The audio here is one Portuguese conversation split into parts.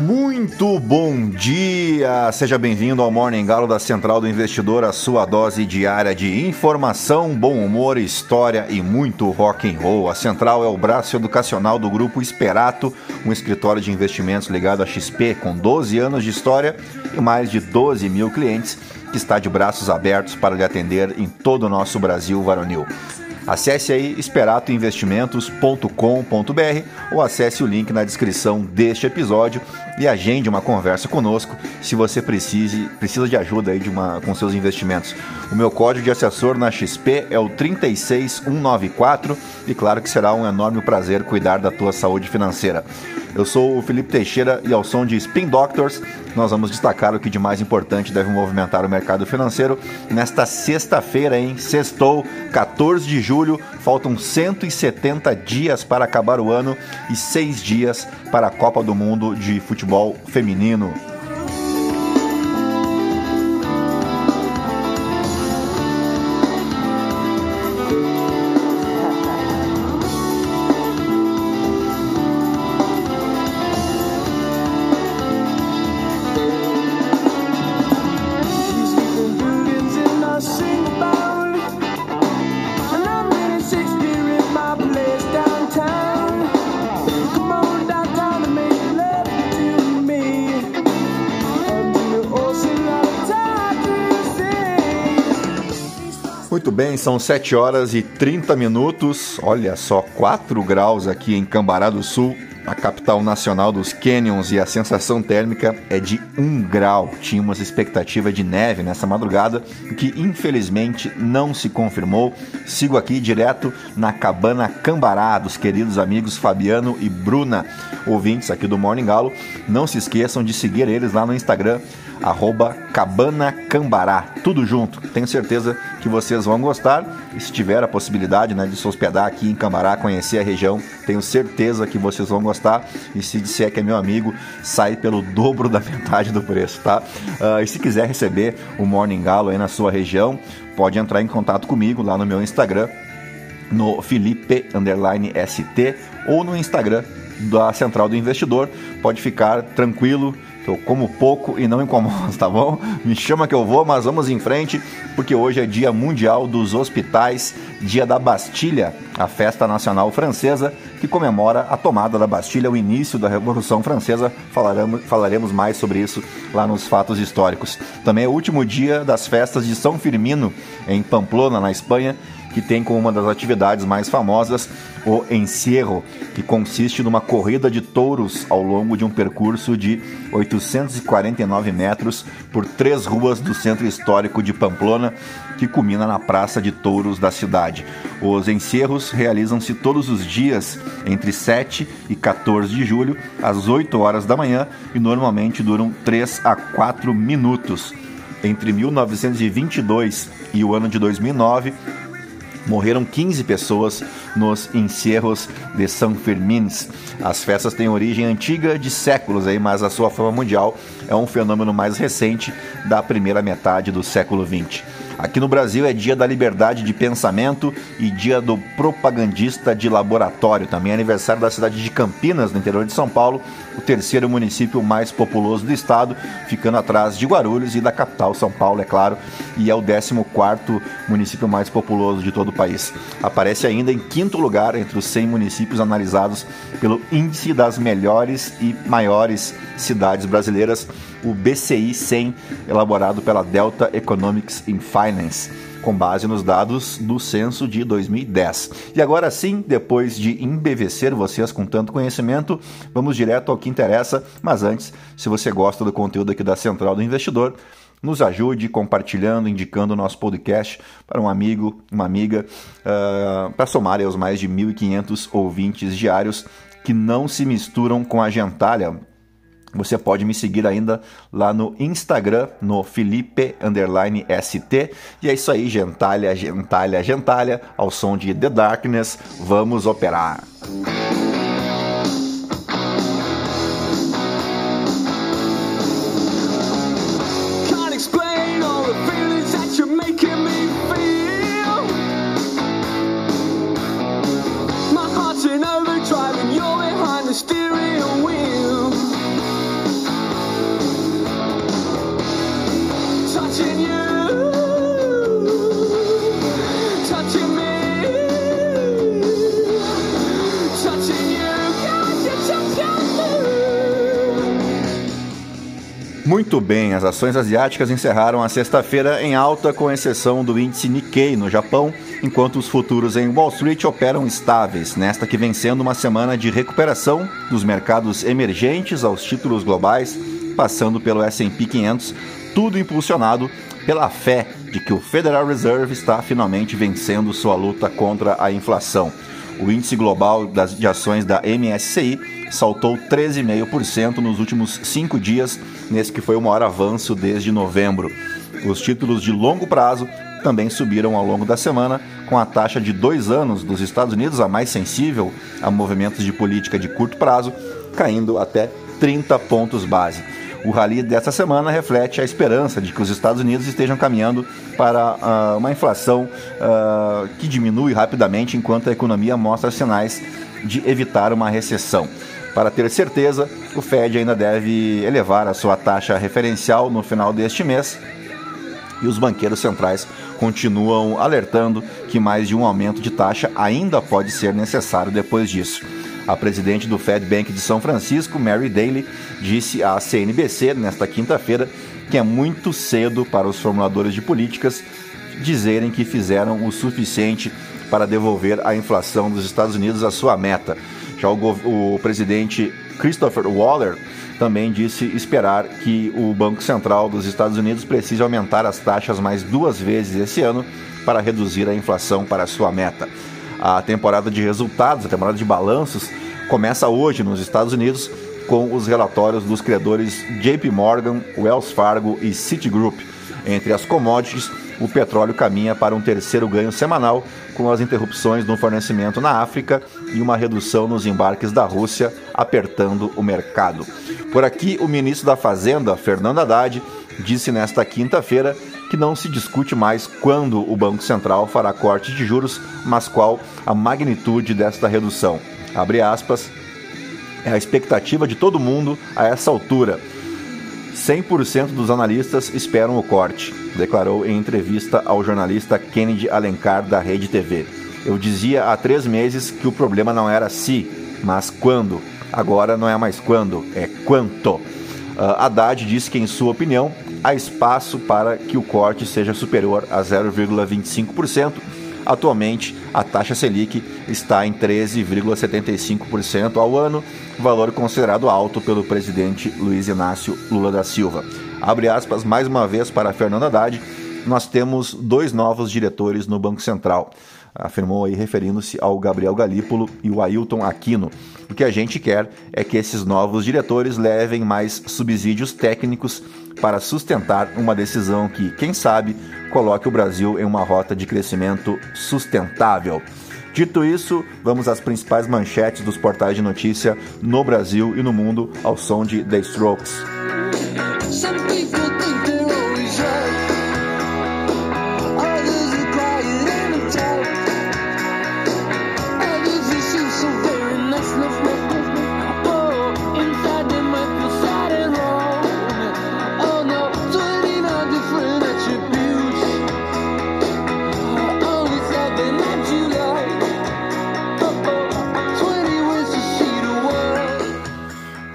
Muito bom dia! Seja bem-vindo ao Morning Galo da Central do Investidor, a sua dose diária de informação, bom humor, história e muito rock and roll. A Central é o braço educacional do grupo Esperato, um escritório de investimentos ligado à XP com 12 anos de história e mais de 12 mil clientes, que está de braços abertos para lhe atender em todo o nosso Brasil varonil. Acesse aí esperatoinvestimentos.com.br ou acesse o link na descrição deste episódio e agende uma conversa conosco se você precisa de ajuda aí com seus investimentos. O meu código de assessor na XP é o 36194 e claro que será um enorme prazer cuidar da tua saúde financeira. Eu sou o Felipe Teixeira e ao som de Spin Doctors nós vamos destacar o que de mais importante deve movimentar o mercado financeiro nesta sexta-feira, hein? Sextou, 14 de julho, faltam 170 dias para acabar o ano e 6 dias para a Copa do Mundo de Futebol Feminino. Muito bem, são 7 horas e 30 minutos, olha só, 4 graus aqui em Cambará do Sul, a capital nacional dos Canyons, e a sensação térmica é de 1 grau. Tínhamos expectativa de neve nessa madrugada, que infelizmente não se confirmou. Sigo aqui direto na cabana Cambará dos queridos amigos Fabiano e Bruna, ouvintes aqui do Morning Galo. Não se esqueçam de seguir eles lá no Instagram, @cabanacambará, tudo junto. Tenho certeza que vocês vão gostar. E se tiver a possibilidade, né, de se hospedar aqui em Cambará, conhecer a região, tenho certeza que vocês vão gostar. E se disser que é meu amigo, sai pelo dobro da metade do preço, tá? E se quiser receber o Morning Galo aí na sua região, pode entrar em contato comigo lá no meu Instagram, no Felipe_ST, ou no Instagram da Central do Investidor. Pode ficar tranquilo, eu como pouco e não incomodo, tá bom? Me chama que eu vou, mas vamos em frente, porque hoje é Dia Mundial dos Hospitais, Dia da Bastilha, a festa nacional francesa que comemora a tomada da Bastilha, o início da Revolução Francesa. Falaremos mais sobre isso lá nos fatos históricos. Também é o último dia das festas de São Fermín, em Pamplona, na Espanha, que tem como uma das atividades mais famosas o encierro, que consiste numa corrida de touros ao longo de um percurso de 849 metros por 3 ruas do centro histórico de Pamplona, que culmina na Praça de Touros da cidade. Os encerros realizam-se todos os dias, entre 7 e 14 de julho, às 8 horas da manhã, e normalmente duram 3 a 4 minutos. Entre 1922 e o ano de 2009, morreram 15 pessoas nos encerros de San Fermín. As festas têm origem antiga de séculos, mas a sua fama mundial é um fenômeno mais recente, da primeira metade do século XX. Aqui no Brasil é dia da liberdade de pensamento e dia do propagandista de laboratório. Também é aniversário da cidade de Campinas, no interior de São Paulo, o terceiro município mais populoso do estado, ficando atrás de Guarulhos e da capital, São Paulo, é claro, e é o 14º município mais populoso de todo o país. Aparece ainda em 5º lugar entre os 100 municípios analisados pelo Índice das Melhores e Maiores Cidades Brasileiras, o BCI 100, elaborado pela Delta Economics and Finance, com base nos dados do censo de 2010. E agora sim, depois de embevecer vocês com tanto conhecimento, vamos direto ao que interessa. Mas antes, se você gosta do conteúdo aqui da Central do Investidor, nos ajude compartilhando, indicando o nosso podcast para um amigo, uma amiga, para somar aos mais de 1.500 ouvintes diários que não se misturam com a gentalha. Você pode me seguir ainda lá no Instagram, no Felipe_ST. E é isso aí, gentalha, gentalha, gentalha. Ao som de The Darkness, vamos operar. My heart's in overdrive and you're behind the steering wheel. Muito bem, as ações asiáticas encerraram a sexta-feira em alta, com exceção do índice Nikkei no Japão, enquanto os futuros em Wall Street operam estáveis, nesta que vem sendo uma semana de recuperação dos mercados emergentes aos títulos globais, passando pelo S&P 500, tudo impulsionado pela fé de que o Federal Reserve está finalmente vencendo sua luta contra a inflação. O índice global de ações da MSCI saltou 13,5% nos últimos 5 dias, nesse que foi o maior avanço desde novembro. Os títulos de longo prazo também subiram ao longo da semana, com a taxa de 2 anos dos Estados Unidos, a mais sensível a movimentos de política de curto prazo, caindo até 30 pontos base. O rally dessa semana reflete a esperança de que os Estados Unidos estejam caminhando para uma inflação que diminui rapidamente, enquanto a economia mostra sinais de evitar uma recessão. Para ter certeza, o Fed ainda deve elevar a sua taxa referencial no final deste mês, e os banqueiros centrais continuam alertando que mais de um aumento de taxa ainda pode ser necessário depois disso. A presidente do Fed Bank de São Francisco, Mary Daly, disse à CNBC nesta quinta-feira que é muito cedo para os formuladores de políticas dizerem que fizeram o suficiente para devolver a inflação dos Estados Unidos à sua meta. Já o presidente Christopher Waller também disse esperar que o Banco Central dos Estados Unidos precise aumentar as taxas mais 2 vezes esse ano para reduzir a inflação para sua meta. A temporada de resultados, a temporada de balanços, começa hoje nos Estados Unidos com os relatórios dos credores JP Morgan, Wells Fargo e Citigroup. Entre as commodities, o petróleo caminha para um terceiro ganho semanal, com as interrupções no fornecimento na África e uma redução nos embarques da Rússia, apertando o mercado. Por aqui, o ministro da Fazenda, Fernando Haddad, disse nesta quinta-feira que não se discute mais quando o Banco Central fará corte de juros, mas qual a magnitude desta redução. Abre aspas, é a expectativa de todo mundo a essa altura. 100% dos analistas esperam o corte, declarou em entrevista ao jornalista Kennedy Alencar da RedeTV. Eu dizia há 3 meses que o problema não era se, mas quando. Agora não é mais quando, é quanto. Haddad disse que, em sua opinião, há espaço para que o corte seja superior a 0,25%. Atualmente, a taxa Selic está em 13,75% ao ano, valor considerado alto pelo presidente Luiz Inácio Lula da Silva. Abre aspas mais uma vez para Fernando Haddad, nós temos 2 novos diretores no Banco Central, afirmou aí referindo-se ao Gabriel Galípolo e o Ailton Aquino. O que a gente quer é que esses novos diretores levem mais subsídios técnicos para sustentar uma decisão que, quem sabe, coloque o Brasil em uma rota de crescimento sustentável. Dito isso, vamos às principais manchetes dos portais de notícia no Brasil e no mundo, ao som de The Strokes.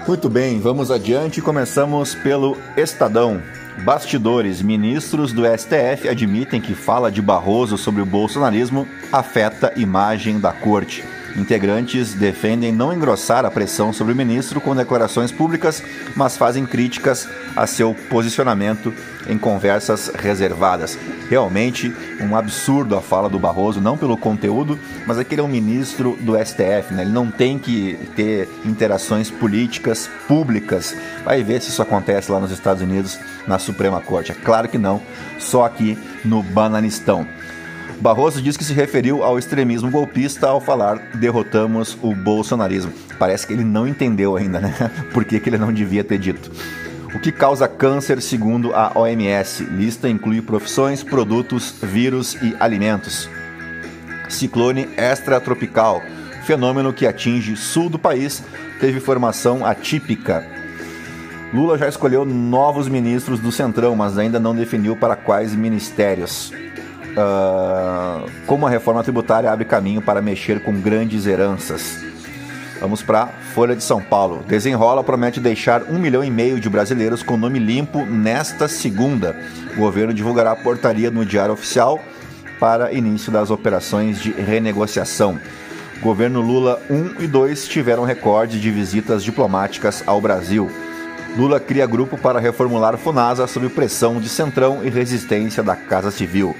Muito bem, vamos adiante e começamos pelo Estadão. Bastidores, ministros do STF admitem que fala de Barroso sobre o bolsonarismo afeta imagem da corte. Integrantes defendem não engrossar a pressão sobre o ministro com declarações públicas, mas fazem críticas a seu posicionamento em conversas reservadas. Realmente um absurdo a fala do Barroso, não pelo conteúdo, mas é que ele é um ministro do STF, né? Ele não tem que ter interações políticas públicas. Vai ver se isso acontece lá nos Estados Unidos, na Suprema Corte. É claro que não, só aqui no Bananistão. Barroso diz que se referiu ao extremismo golpista ao falar derrotamos o bolsonarismo. Parece que ele não entendeu ainda, né? Por que ele não devia ter dito. O que causa câncer, segundo a OMS? Lista inclui profissões, produtos, vírus e alimentos. Ciclone extratropical, fenômeno que atinge sul do país, teve formação atípica. Lula já escolheu novos ministros do Centrão, mas ainda não definiu para quais ministérios. Como a reforma tributária abre caminho para mexer com grandes heranças. Vamos para Folha de São Paulo. Desenrola promete deixar 1,5 milhão de brasileiros com nome limpo nesta segunda. O governo divulgará a portaria no Diário Oficial para início das operações de renegociação. Governo Lula 1 e 2 tiveram recorde de visitas diplomáticas ao Brasil. Lula cria grupo para reformular FUNASA sob pressão de Centrão e resistência da Casa Civil.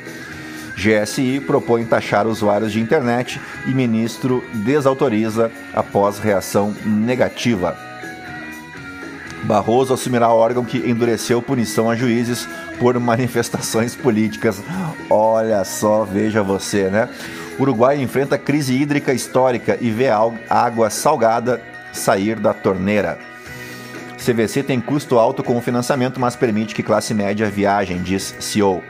GSI propõe taxar usuários de internet e ministro desautoriza após reação negativa. Barroso assumirá órgão que endureceu punição a juízes por manifestações políticas. Olha só, veja você, né? Uruguai enfrenta crise hídrica histórica e vê água salgada sair da torneira. CVC tem custo alto com o financiamento, mas permite que classe média viajem, diz CEO.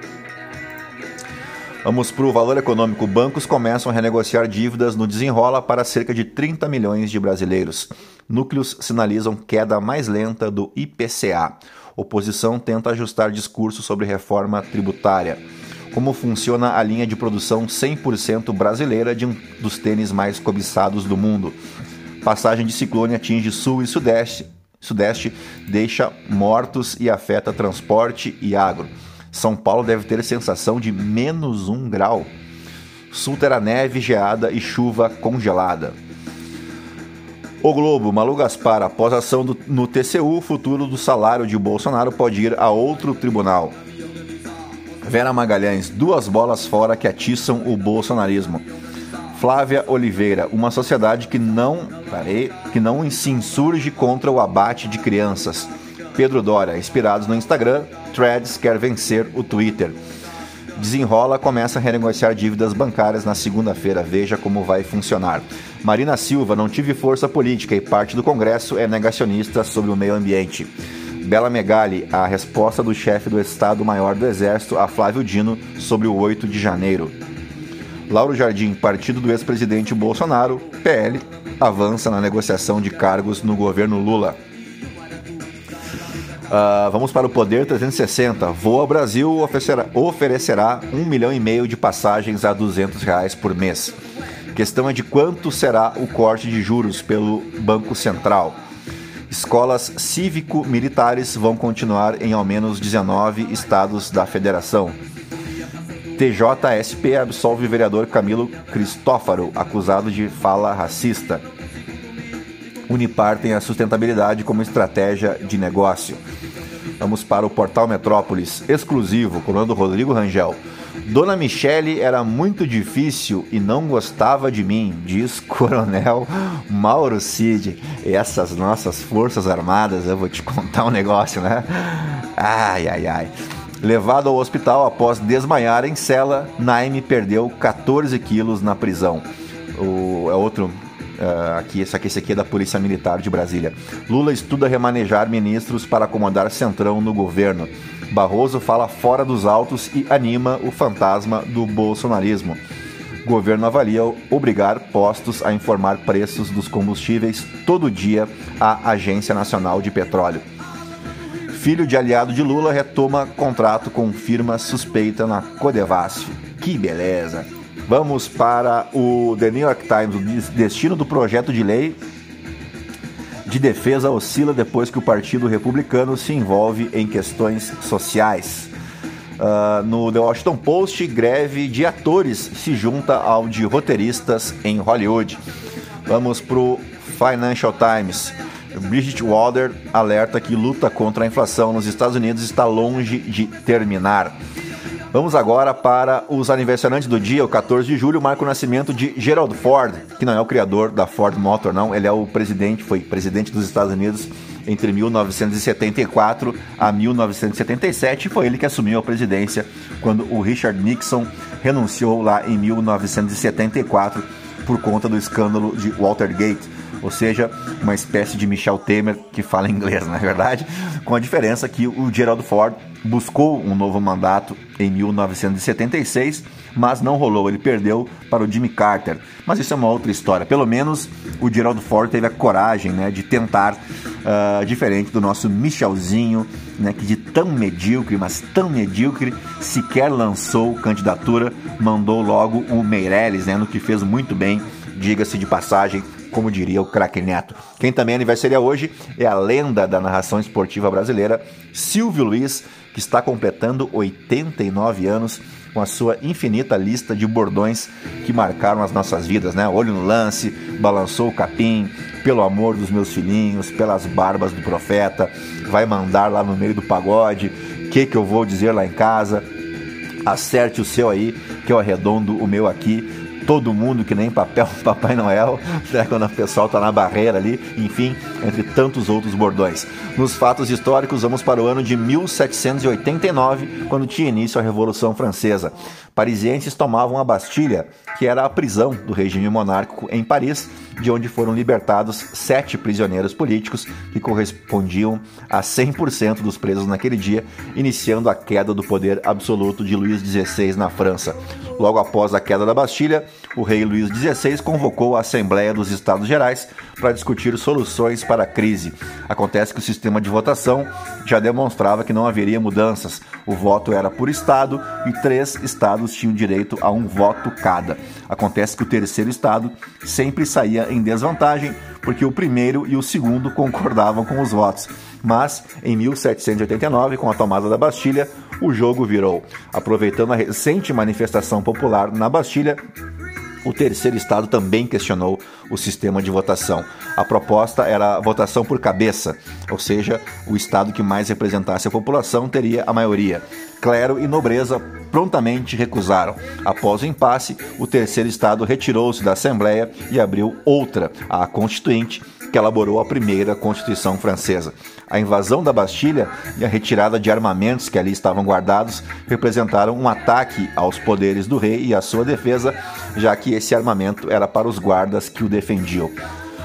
Vamos para o Valor Econômico. Bancos começam a renegociar dívidas no desenrola para cerca de 30 milhões de brasileiros. Núcleos sinalizam queda mais lenta do IPCA. Oposição tenta ajustar discurso sobre reforma tributária. Como funciona a linha de produção 100% brasileira de um dos tênis mais cobiçados do mundo? Passagem de ciclone atinge sul e sudeste. Sudeste deixa mortos e afeta transporte e agro. São Paulo deve ter sensação de menos 1 grau. Sul terá neve, geada e chuva congelada. O Globo, Malu Gaspar, após ação no TCU, o futuro do salário de Bolsonaro pode ir a outro tribunal. Vera Magalhães, duas bolas fora que atiçam o bolsonarismo. Flávia Oliveira, uma sociedade que não se insurge contra o abate de crianças. Pedro Dória, inspirados no Instagram, Threads quer vencer o Twitter. Desenrola, começa a renegociar dívidas bancárias na segunda-feira. Veja como vai funcionar. Marina Silva, não tive força política e parte do Congresso é negacionista sobre o meio ambiente. Bela Megali, a resposta do chefe do Estado-Maior do Exército a Flávio Dino sobre o 8 de janeiro. Lauro Jardim, partido do ex-presidente Bolsonaro, PL, avança na negociação de cargos no governo Lula. Vamos para o Poder 360. Voa Brasil oferecerá 1,5 milhão de passagens a R$200 por mês. Questão é de quanto será o corte de juros pelo Banco Central. Escolas cívico-militares vão continuar em ao menos 19 estados da federação. TJSP absolve o vereador Camilo Cristófaro, acusado de fala racista. Unipar tem a sustentabilidade como estratégia de negócio. Vamos para o Portal Metrópolis, exclusivo, colando Rodrigo Rangel. Dona Michele era muito difícil e não gostava de mim, diz Coronel Mauro Cid. Essas nossas forças armadas, eu vou te contar um negócio, né? Ai, ai, ai. Levado ao hospital após desmaiar em cela, Naime perdeu 14 quilos na prisão. É outro... esse aqui é da Polícia Militar de Brasília. Lula estuda remanejar ministros para acomodar Centrão no governo. Barroso fala fora dos autos e anima o fantasma do bolsonarismo. Governo avalia obrigar postos a informar preços dos combustíveis todo dia à Agência Nacional de Petróleo. Filho de aliado de Lula retoma contrato com firma suspeita na Codevasf. Que beleza! Vamos para o The New York Times. O destino do projeto de lei de defesa oscila depois que o Partido Republicano se envolve em questões sociais. No The Washington Post, greve de atores se junta ao de roteiristas em Hollywood. Vamos para o Financial Times. Bridget Walder alerta que luta contra a inflação nos Estados Unidos está longe de terminar. Vamos agora para os aniversariantes do dia. O 14 de julho marca o nascimento de Gerald Ford, que não é o criador da Ford Motor, não. Ele é o presidente, foi presidente dos Estados Unidos entre 1974 a 1977. E foi ele que assumiu a presidência quando o Richard Nixon renunciou lá em 1974 por conta do escândalo de Watergate. Ou seja, uma espécie de Michel Temer que fala inglês, não é verdade? Com a diferença que o Gerald Ford buscou um novo mandato em 1976, mas não rolou. Ele perdeu para o Jimmy Carter. Mas isso é uma outra história. Pelo menos o Gerald Ford teve a coragem, né, de tentar, diferente do nosso Michelzinho, né, que de tão medíocre, mas tão medíocre, sequer lançou candidatura, mandou logo o Meirelles, né, no que fez muito bem, diga-se de passagem, como diria o craque Neto. Quem também aniversaria hoje é a lenda da narração esportiva brasileira, Silvio Luiz, que está completando 89 anos com a sua infinita lista de bordões que marcaram as nossas vidas, né? Olho no lance, balançou o capim, pelo amor dos meus filhinhos, pelas barbas do profeta, vai mandar lá no meio do pagode, que eu vou dizer lá em casa, acerte o seu aí, que eu arredondo o meu aqui. Todo mundo que nem papel Papai Noel, né, quando o pessoal tá na barreira ali, enfim, entre tantos outros bordões. Nos fatos históricos, vamos para o ano de 1789, quando tinha início a Revolução Francesa. Parisienses tomavam a Bastilha, que era a prisão do regime monárquico em Paris, de onde foram libertados 7 prisioneiros políticos, que correspondiam a 100% dos presos naquele dia, iniciando a queda do poder absoluto de Luís XVI na França. Logo após a queda da Bastilha, o rei Luís XVI convocou a Assembleia dos Estados Gerais para discutir soluções para a crise. Acontece que o sistema de votação já demonstrava que não haveria mudanças. O voto era por estado e 3 estados tinham direito a 1 voto cada. Acontece que o terceiro estado sempre saía em desvantagem, porque o primeiro e o segundo concordavam com os votos. Mas, em 1789, com a tomada da Bastilha, o jogo virou. Aproveitando a recente manifestação popular na Bastilha, o terceiro estado também questionou o sistema de votação. A proposta era a votação por cabeça, ou seja, o estado que mais representasse a população teria a maioria. Clero e nobreza prontamente recusaram. Após o impasse, o terceiro estado retirou-se da Assembleia e abriu outra, a Constituinte, que elaborou a primeira Constituição Francesa. A invasão da Bastilha e a retirada de armamentos que ali estavam guardados representaram um ataque aos poderes do rei e à sua defesa, já que esse armamento era para os guardas que o defendiam.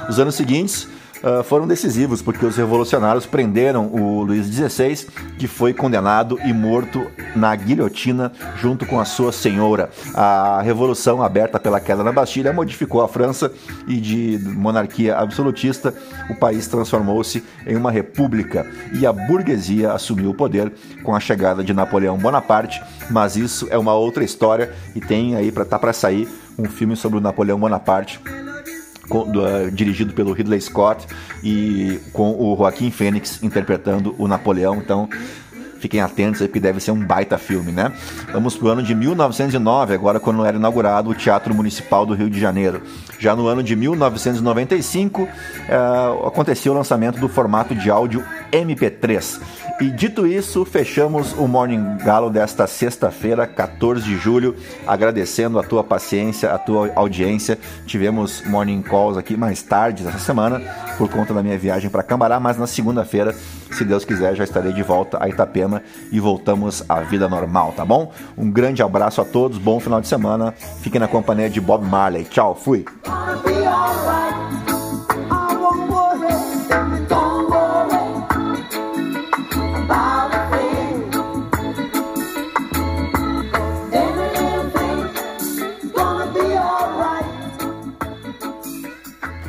Os anos seguintes foram decisivos, porque os revolucionários prenderam o Luís XVI, que foi condenado e morto na guilhotina junto com a sua senhora. A revolução aberta pela queda na Bastilha modificou a França e, de monarquia absolutista, o país transformou-se em uma república e a burguesia assumiu o poder com a chegada de Napoleão Bonaparte, mas isso é uma outra história e tem aí para sair um filme sobre o Napoleão Bonaparte, dirigido pelo Ridley Scott e com o Joaquim Fênix interpretando o Napoleão. Então fiquem atentos aí, porque deve ser um baita filme, né? Vamos pro ano de 1909, agora, quando era inaugurado o Teatro Municipal do Rio de Janeiro. Já no ano de 1995 aconteceu o lançamento do formato de áudio MP3. E dito isso, fechamos o Morning Galo desta sexta-feira, 14 de julho, agradecendo a tua paciência, a tua audiência. Tivemos Morning Calls aqui mais tarde essa semana, por conta da minha viagem para Cambará, mas na segunda-feira, se Deus quiser, já estarei de volta a Itapema e voltamos à vida normal, tá bom? Um grande abraço a todos, bom final de semana, fiquem na companhia de Bob Marley. Tchau, fui!